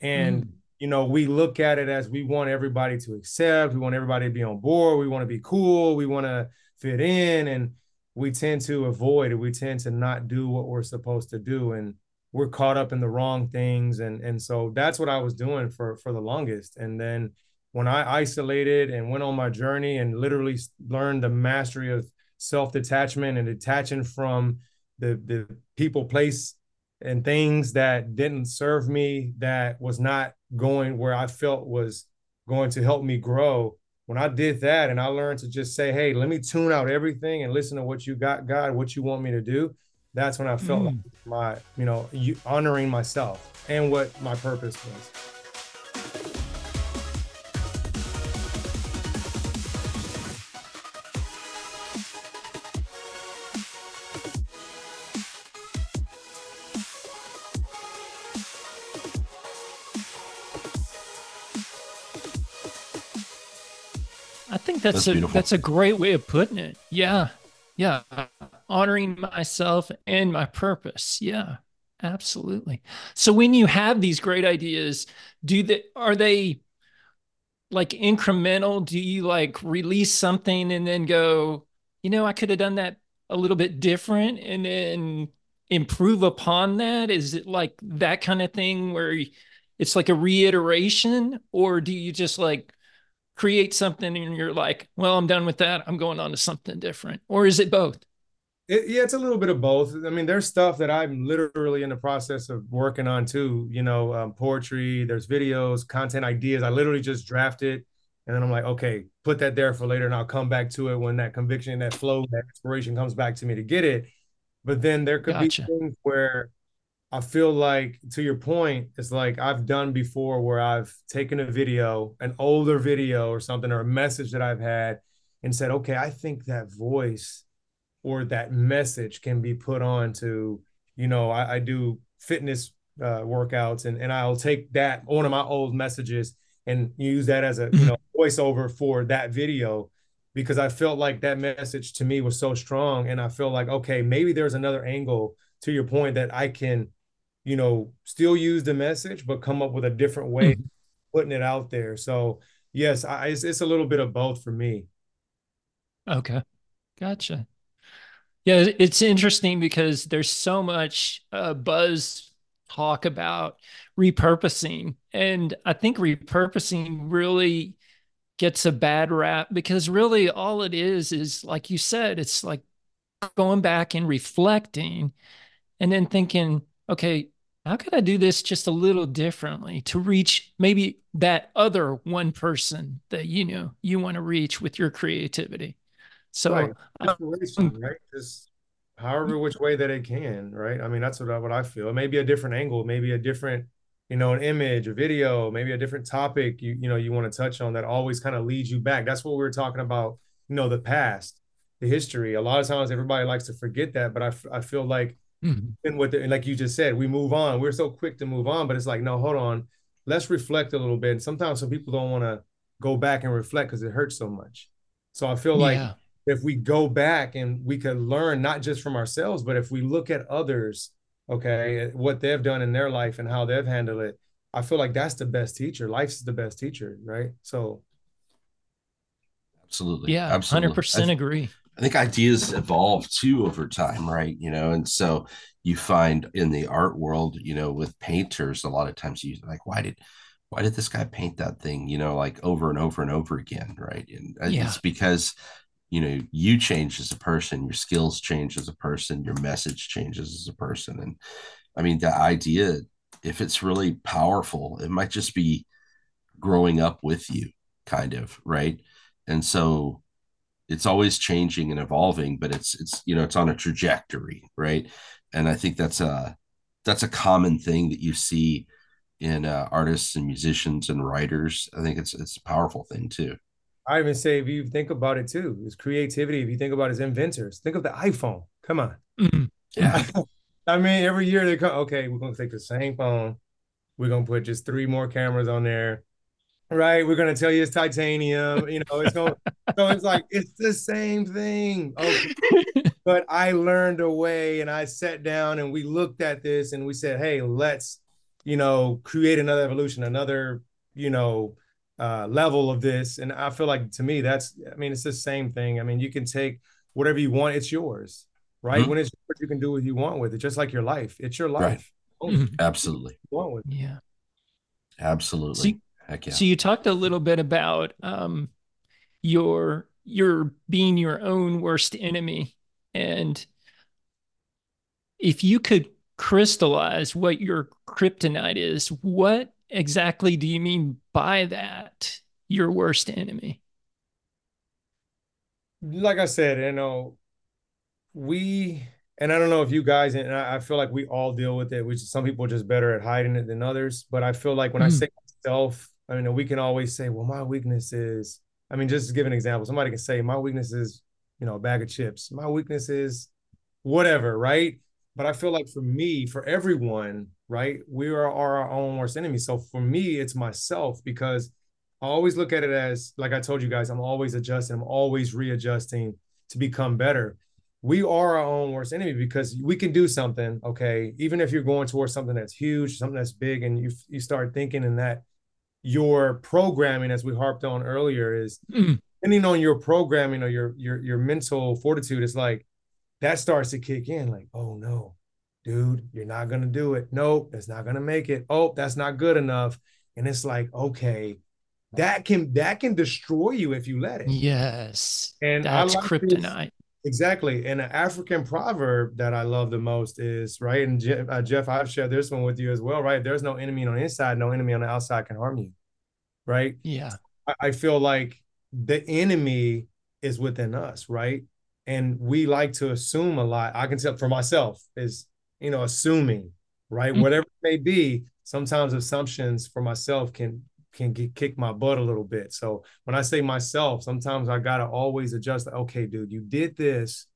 And, you know, we look at it as we want everybody to accept, we want everybody to be on board, we want to be cool, we want to fit in, and we tend to avoid it. We tend to not do what we're supposed to do, and we're caught up in the wrong things. And so that's what I was doing for the longest. And then when I isolated and went on my journey and literally learned the mastery of self-detachment and detaching from the people, place, and things that didn't serve me, that was not going where I felt was going to help me grow, when I did that and I learned to just say, hey, let me tune out everything and listen to what you got, God, what you want me to do. That's when I felt like my, honoring myself and what my purpose was. I think that's a great way of putting it. Yeah. Yeah. Honoring myself and my purpose. Yeah, absolutely. So when you have these great ideas, are they like incremental? Do you like release something and then go, I could have done that a little bit different and then improve upon that? Is it like that kind of thing where it's like a reiteration, or do you just like create something and you're like, well, I'm done with that, I'm going on to something different? Or is it both? It's a little bit of both. I mean, there's stuff that I'm literally in the process of working on too, poetry, there's videos, content ideas. I literally just draft it and then I'm like, okay, put that there for later and I'll come back to it when that conviction, that flow, that inspiration comes back to me to get it. But then there could be things where I feel like, to your point, it's like I've done before where I've taken a video, an older video or something, or a message that I've had and said, okay, I think that voice or that message can be put on to, I do fitness workouts and I'll take that, one of my old messages, and use that as a voiceover for that video, because I felt like that message to me was so strong. And I feel like, okay, maybe there's another angle, to your point, that I can still use the message, but come up with a different way of putting it out there. So yes, it's a little bit of both for me. Okay. Gotcha. Yeah. It's interesting because there's so much buzz talk about repurposing. And I think repurposing really gets a bad rap because really all it is like you said, it's like going back and reflecting and then thinking, okay, how could I do this just a little differently to reach maybe that other one person that you want to reach with your creativity? So right. Right? Just however which way that it can, right? I mean, that's what I feel. It may be a different angle, maybe a different, an image, a video, maybe a different topic you want to touch on that always kind of leads you back. That's what we were talking about, the past, the history. A lot of times everybody likes to forget that, but I feel like and like you just said, we move on. We're so quick to move on, but it's like, no, hold on. Let's reflect a little bit. And sometimes some people don't want to go back and reflect because it hurts so much. So I feel like if we go back and we could learn not just from ourselves, but if we look at others, okay, what they've done in their life and how they've handled it, I feel like that's the best teacher. Life's the best teacher, right? So. Absolutely. Yeah, absolutely. 100% agree. I think ideas evolve too over time, right? And so you find in the art world, with painters, a lot of times you like, why did this guy paint that thing, like over and over and over again, right? And it's because, you change as a person, your skills change as a person, your message changes as a person. And I mean, the idea, if it's really powerful, it might just be growing up with you, kind of, right? And so it's always changing and evolving, but it's on a trajectory, right? And I think that's a common thing that you see in artists and musicians and writers. I think it's a powerful thing too. I even say, if you think about it too, is creativity. If you think about it, is inventors. Think of the iPhone. Come on. Mm-hmm. Yeah. I mean, every year they come, okay, we're going to take the same phone. We're going to put just 3 more cameras on there. Right, we're gonna tell you it's titanium. It's going. So it's like it's the same thing. Okay. But I learned a way, and I sat down and we looked at this, and we said, "Hey, let's, create another evolution, another, level of this." And I feel like, to me, that's. I mean, it's the same thing. I mean, you can take whatever you want; it's yours, right? Mm-hmm. When it's yours, you can do what you want with it, just like your life. It's your life. Right. Mm-hmm. Absolutely. You want with it. Yeah. Absolutely. Yeah. So you talked a little bit about your being your own worst enemy. And if you could crystallize what your kryptonite is, what exactly do you mean by that, your worst enemy? like I said, you know, we, and I don't know if you guys, and I feel like we all deal with it, which some people are just better at hiding it than others. But I feel like when I say myself, I mean, we can always say, well, my weakness is, I mean, just to give an example, somebody can say, my weakness is, you know, a bag of chips. My weakness is whatever, right? But I feel like for me, for everyone, right, we are our own worst enemy. So for me, it's myself, because I always look at it as, like I told you guys, I'm always adjusting. I'm always readjusting to become better. We are our own worst enemy, because we can do something, okay, even if you're going towards something that's huge, something that's big, and you start thinking in that your programming, as we harped on earlier, is depending on your programming or your mental fortitude, it's like, that starts to kick in, like, oh no, dude, you're not going to do it. Nope, that's not going to make it. Oh, that's not good enough. And it's like, okay, that can destroy you if you let it. Yes. And that's like kryptonite. This. Exactly. And an African proverb that I love the most is, right, and Jeff, I've shared this one with you as well, right? There's no enemy on the inside, no enemy on the outside can harm you, right? Yeah. I feel like the enemy is within us, right? And we like to assume a lot. I can tell for myself is, you know, assuming, right? Whatever it may be, sometimes assumptions for myself can kick my butt a little bit. So when I say myself, sometimes I got to always adjust. Okay, dude, you did this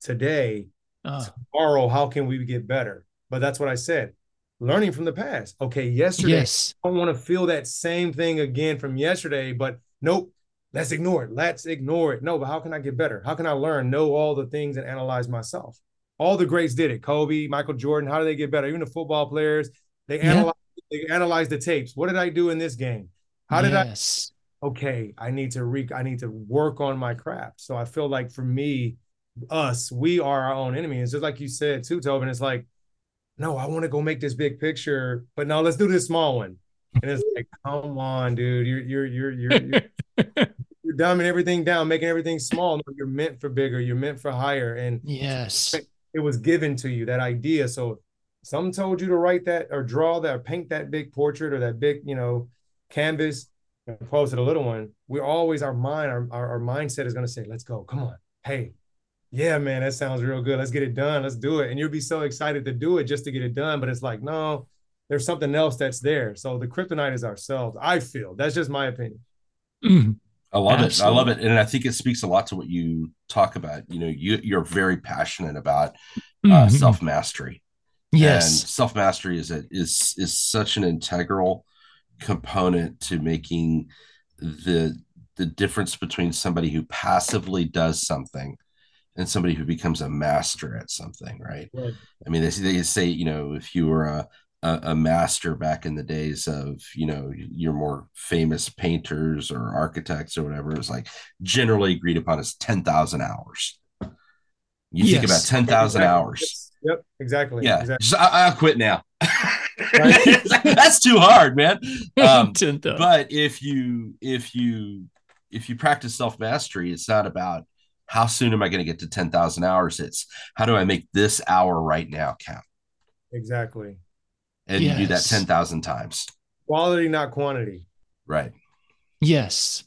today. Tomorrow, how can we get better? But that's what I said. Learning from the past. Okay, yesterday. Yes. I don't want to feel that same thing again from yesterday, but nope. Let's ignore it. Let's ignore it. No, but how can I get better? How can I learn, know all the things, and analyze myself? All the greats did it. Kobe, Michael Jordan. How do they get better? Even the football players, they analyze the tapes. What did I do in this game? How did I? Okay, I need to work on my craft. So I feel like for me, we are our own enemy. It's just like you said too, Tobin. It's like, no, I want to go make this big picture, but now let's do this small one. And it's like, come on, dude, you're dumbing everything down, making everything small. No, you're meant for bigger. You're meant for higher. And yes, it was given to you, that idea. So some told you to write that or draw that or paint that big portrait or that big, you know, canvas, opposed to the little one. We're always, our mindset is going to say, let's go. Come on. Hey, yeah, man, that sounds real good. Let's get it done. Let's do it. And you'll be so excited to do it just to get it done. But it's like, no, there's something else that's there. So the kryptonite is ourselves. I feel that's just my opinion. I love Absolutely. It. I love it. And I think it speaks a lot to what you talk about. You know, you're very passionate about self-mastery. Yes. And self-mastery is such an integral component to making the difference between somebody who passively does something and somebody who becomes a master at something, right? Right. I mean, they say, you know, if you were a master back in the days of, you know, your more famous painters or architects or whatever, it was like generally agreed upon as 10,000 hours. You think about 10,000 hours. Yep, exactly. Yeah, exactly. Just, I'll quit now. Right? That's too hard, man. But if you practice self-mastery, it's not about how soon am I going to get to 10,000 hours. It's how do I make this hour right now count? Exactly. And you do that 10,000 times. Quality, not quantity. Right. Yes.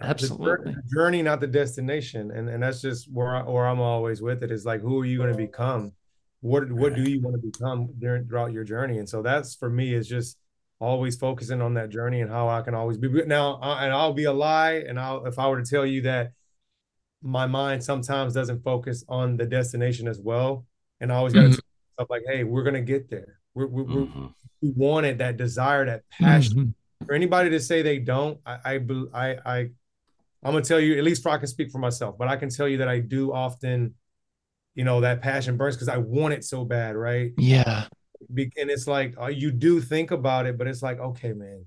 Absolutely. The journey, not the destination. And that's just where I'm always with it. It's like, who are you going to become? What do you want to become throughout your journey? And so that's, for me, is just always focusing on that journey and how I can always be. Now, and I'll be a lie. And if I were to tell you that my mind sometimes doesn't focus on the destination as well. And I always got to tell myself, like, hey, we're going to get there. We wanted that desire, that passion. For anybody to say they don't, I'm gonna tell you, at least for I can speak for myself, but I can tell you that I do often, you know, that passion burns because I want it so bad, right? Yeah. And it's like, you do think about it, but it's like, okay, man,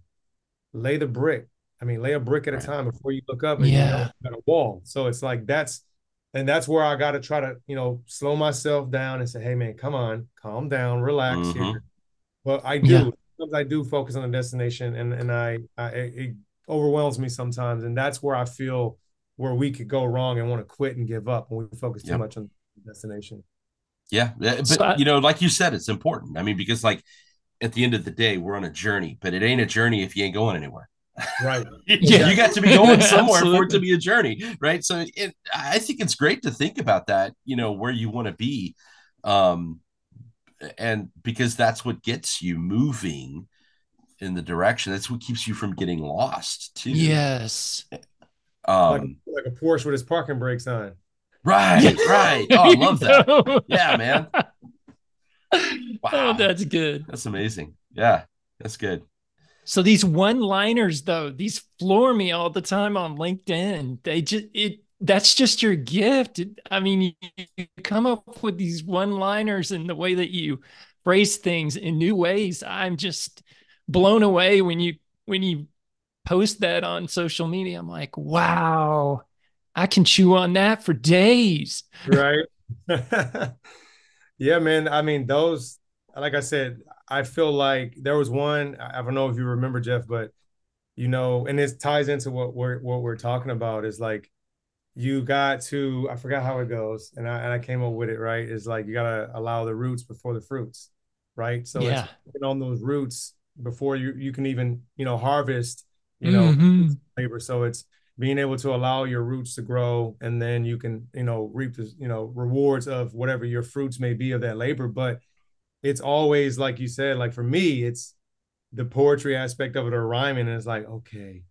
lay a brick at a time before you look up and you know, at a wall. So it's like that's where I got to try to, you know, slow myself down and say, hey, man, come on, calm down, relax here. But I do. Sometimes I do focus on the destination and it overwhelms me sometimes. And that's where I feel where we could go wrong and want to quit and give up when we focus too much on the destination. Yeah. But, you know, like you said, it's important. I mean, because like at the end of the day, we're on a journey, but it ain't a journey if you ain't going anywhere. Right. Yeah, you got to be going somewhere for it to be a journey, right? So I think it's great to think about that, you know, where you want to be. And because that's what gets you moving in the direction. That's what keeps you from getting lost too. Yes. Like a Porsche with his parking brakes on. Right, right. Oh, I love that. Yeah, man. Wow. Oh, that's good. That's amazing. Yeah, that's good. So these one-liners, though, these floor me all the time on LinkedIn. That's just your gift. I mean, you come up with these one-liners in the way that you phrase things in new ways. I'm just blown away when you post that on social media. I'm like, wow, I can chew on that for days. Right. Yeah, man. I mean, those, like I said, I feel like there was one, I don't know if you remember, Jeff, but, you know, and this ties into what we're talking about is like, you got to, I forgot how it goes. And I came up with it, right. It's like, you got to allow the roots before the fruits. Right. So yeah, it's on those roots before you can even, you know, harvest, you know, labor. So it's being able to allow your roots to grow, and then you can, you know, reap the, you know, rewards of whatever your fruits may be of that labor. But it's always, like you said, like for me, it's the poetry aspect of it or rhyming. And it's like, okay,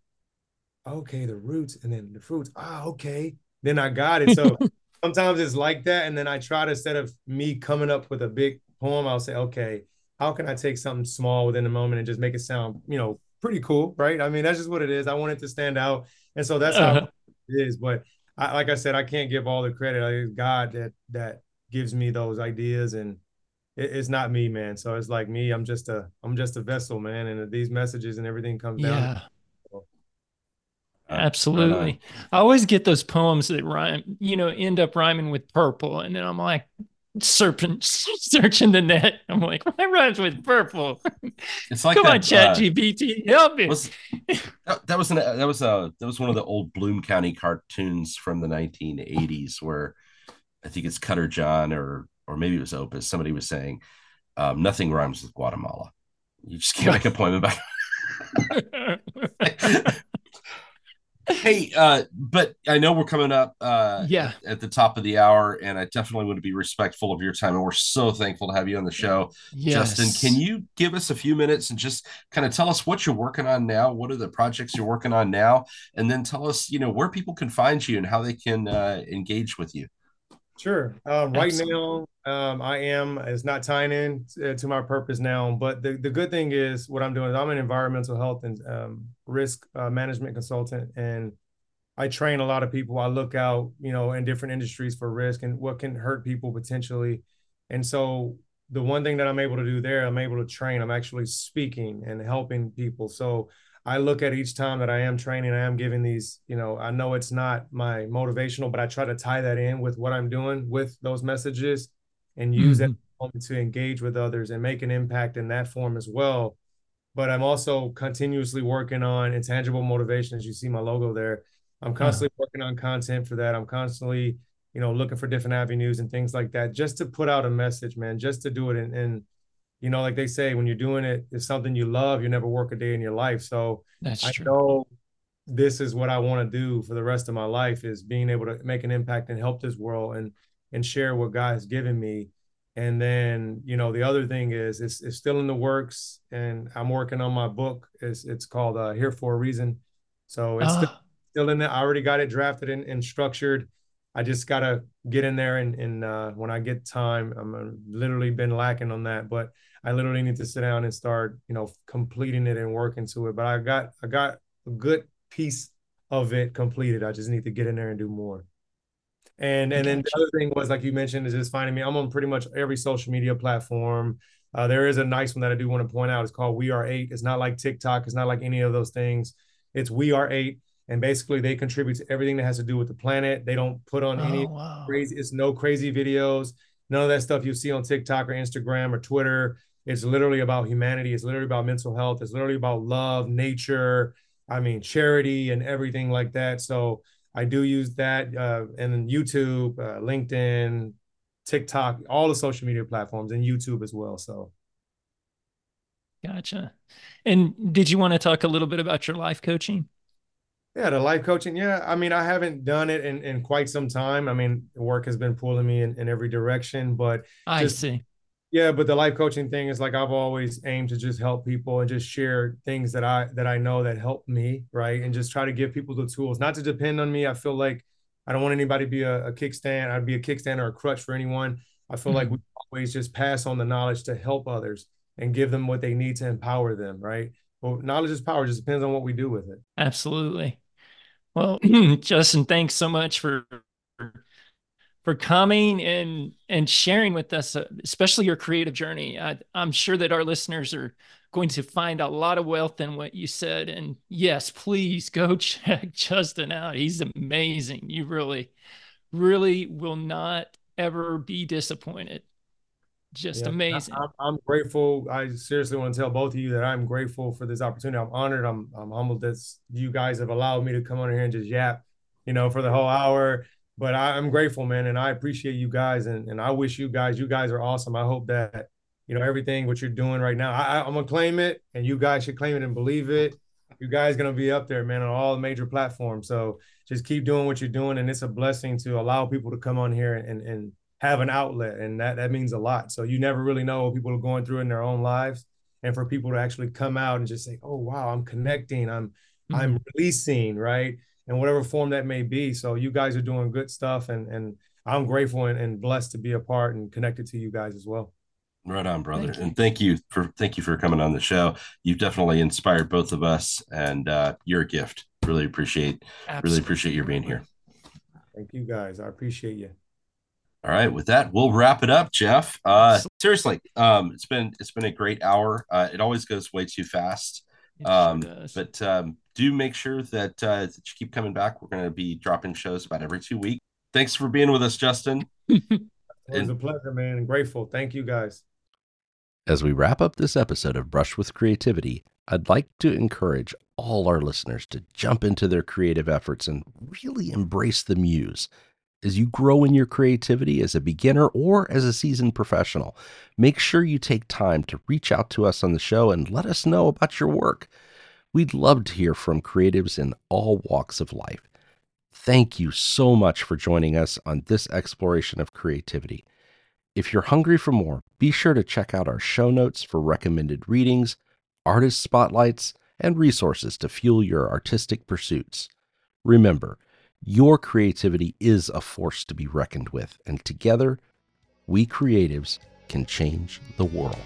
the roots and then the fruits. Ah, okay. Then I got it. So sometimes it's like that. And then I try to, instead of me coming up with a big poem, I'll say, okay, how can I take something small within the moment and just make it sound, you know, pretty cool. Right. I mean, that's just what it is. I want it to stand out. And so that's how it is. But like I said, I can't give all the credit. It's God that gives me those ideas, and it's not me, man. So it's like me, I'm just a vessel, man. And these messages and everything comes down. Absolutely. I always get those poems that rhyme, you know, end up rhyming with purple. And then I'm like, serpent searching the net. I'm like, what rhymes with purple? It's like, come on, ChatGPT, help me. That was one of the old Bloom County cartoons from the 1980s, where I think it's Cutter John or maybe it was Opus. Somebody was saying, nothing rhymes with Guatemala. You just can't make a poem about it. Hey, but I know we're coming up at the top of the hour, and I definitely want to be respectful of your time. And we're so thankful to have you on the show. Yes. Justin, can you give us a few minutes and just kind of tell us what you're working on now? What are the projects you're working on now? And then tell us, you know, where people can find you and how they can engage with you. Sure. Right now, it's not tying in to my purpose now, but the good thing is what I'm doing is I'm an environmental health and risk management consultant, and I train a lot of people. I look out, you know, in different industries for risk and what can hurt people potentially. And so the one thing that I'm able to do there, I'm able to train. I'm actually speaking and helping people. So I look at each time that I am training, I am giving these, you know, I know it's not my motivational, but I try to tie that in with what I'm doing with those messages and use that moment to engage with others and make an impact in that form as well. But I'm also continuously working on intangible motivation, as you see my logo there. I'm constantly working on content for that. I'm constantly, you know, looking for different avenues and things like that, just to put out a message, man, just to do it in you know, like they say, when you're doing it, it's something you love, you never work a day in your life. So I know this is what I want to do for the rest of my life, is being able to make an impact and help this world and share what God has given me. And then, you know, the other thing is it's still in the works, and I'm working on my book. It's called Here for a Reason. So it's still in there. I already got it drafted and structured. I just got to get in there and when I get time, I'm literally been lacking on that, but I literally need to sit down and start, you know, completing it and working to it. But I got a good piece of it completed. I just need to get in there and do more. And then the other thing was, like you mentioned, is just finding me. I'm on pretty much every social media platform. There is a nice one that I do want to point out. It's called WeAre8. It's not like TikTok. It's not like any of those things. It's WeAre8. And basically they contribute to everything that has to do with the planet. They don't put on any crazy, it's no crazy videos. None of that stuff you see on TikTok or Instagram or Twitter. It's literally about humanity. It's literally about mental health. It's literally about love, nature. I mean, charity and everything like that. So I do use that. And then YouTube, LinkedIn, TikTok, all the social media platforms, and YouTube as well. So Gotcha. And did you want to talk a little bit about your life coaching? Yeah, the life coaching. Yeah. I mean, I haven't done it in quite some time. I mean, work has been pulling me in every direction, but I see. Yeah. But the life coaching thing is like, I've always aimed to just help people and just share things that I know that help me. Right. And just try to give people the tools not to depend on me. I feel like I don't want anybody to be a kickstand. I'd be a kickstand or a crutch for anyone. I feel like we always just pass on the knowledge to help others and give them what they need to empower them. Right. Well, knowledge is power. It just depends on what we do with it. Absolutely. Well, Justin, thanks so much for coming and sharing with us, especially your creative journey. I'm sure that our listeners are going to find a lot of wealth in what you said. And yes, please go check Justin out. He's amazing. You really, really will not ever be disappointed. Just amazing. I'm grateful. I seriously want to tell both of you that I'm grateful for this opportunity. I'm honored. I'm humbled that you guys have allowed me to come on here and just yap, for the whole hour. But I'm grateful, man. And I appreciate you guys. And I wish you guys are awesome. I hope that, everything, what you're doing right now, I'm going to claim it, and you guys should claim it and believe it. You guys going to be up there, man, on all the major platforms. So just keep doing what you're doing. And it's a blessing to allow people to come on here and have an outlet. And that means a lot. So you never really know what people are going through in their own lives. And for people to actually come out and just say, oh, wow, I'm connecting, I'm releasing, right? And whatever form that may be. So you guys are doing good stuff, and I'm grateful and blessed to be a part and connected to you guys as well. Right on, brother. And thank you for coming on the show. You've definitely inspired both of us, and you're a gift. Really appreciate your being here. Thank you guys. I appreciate you. All right. With that, we'll wrap it up, Jeff. Seriously, it's been a great hour. It always goes way too fast. But do make sure that you keep coming back. We're going to be dropping shows about every 2 weeks. Thanks for being with us, Justin. It was a pleasure, man. I'm grateful. Thank you, guys. As we wrap up this episode of Brush with Creativity, I'd like to encourage all our listeners to jump into their creative efforts and really embrace the muse. As you grow in your creativity as a beginner or as a seasoned professional, make sure you take time to reach out to us on the show and let us know about your work. We'd love to hear from creatives in all walks of life. Thank you so much for joining us on this exploration of creativity. If you're hungry for more, be sure to check out our show notes for recommended readings, artist spotlights, and resources to fuel your artistic pursuits. Remember, your creativity is a force to be reckoned with, and together, we creatives can change the world.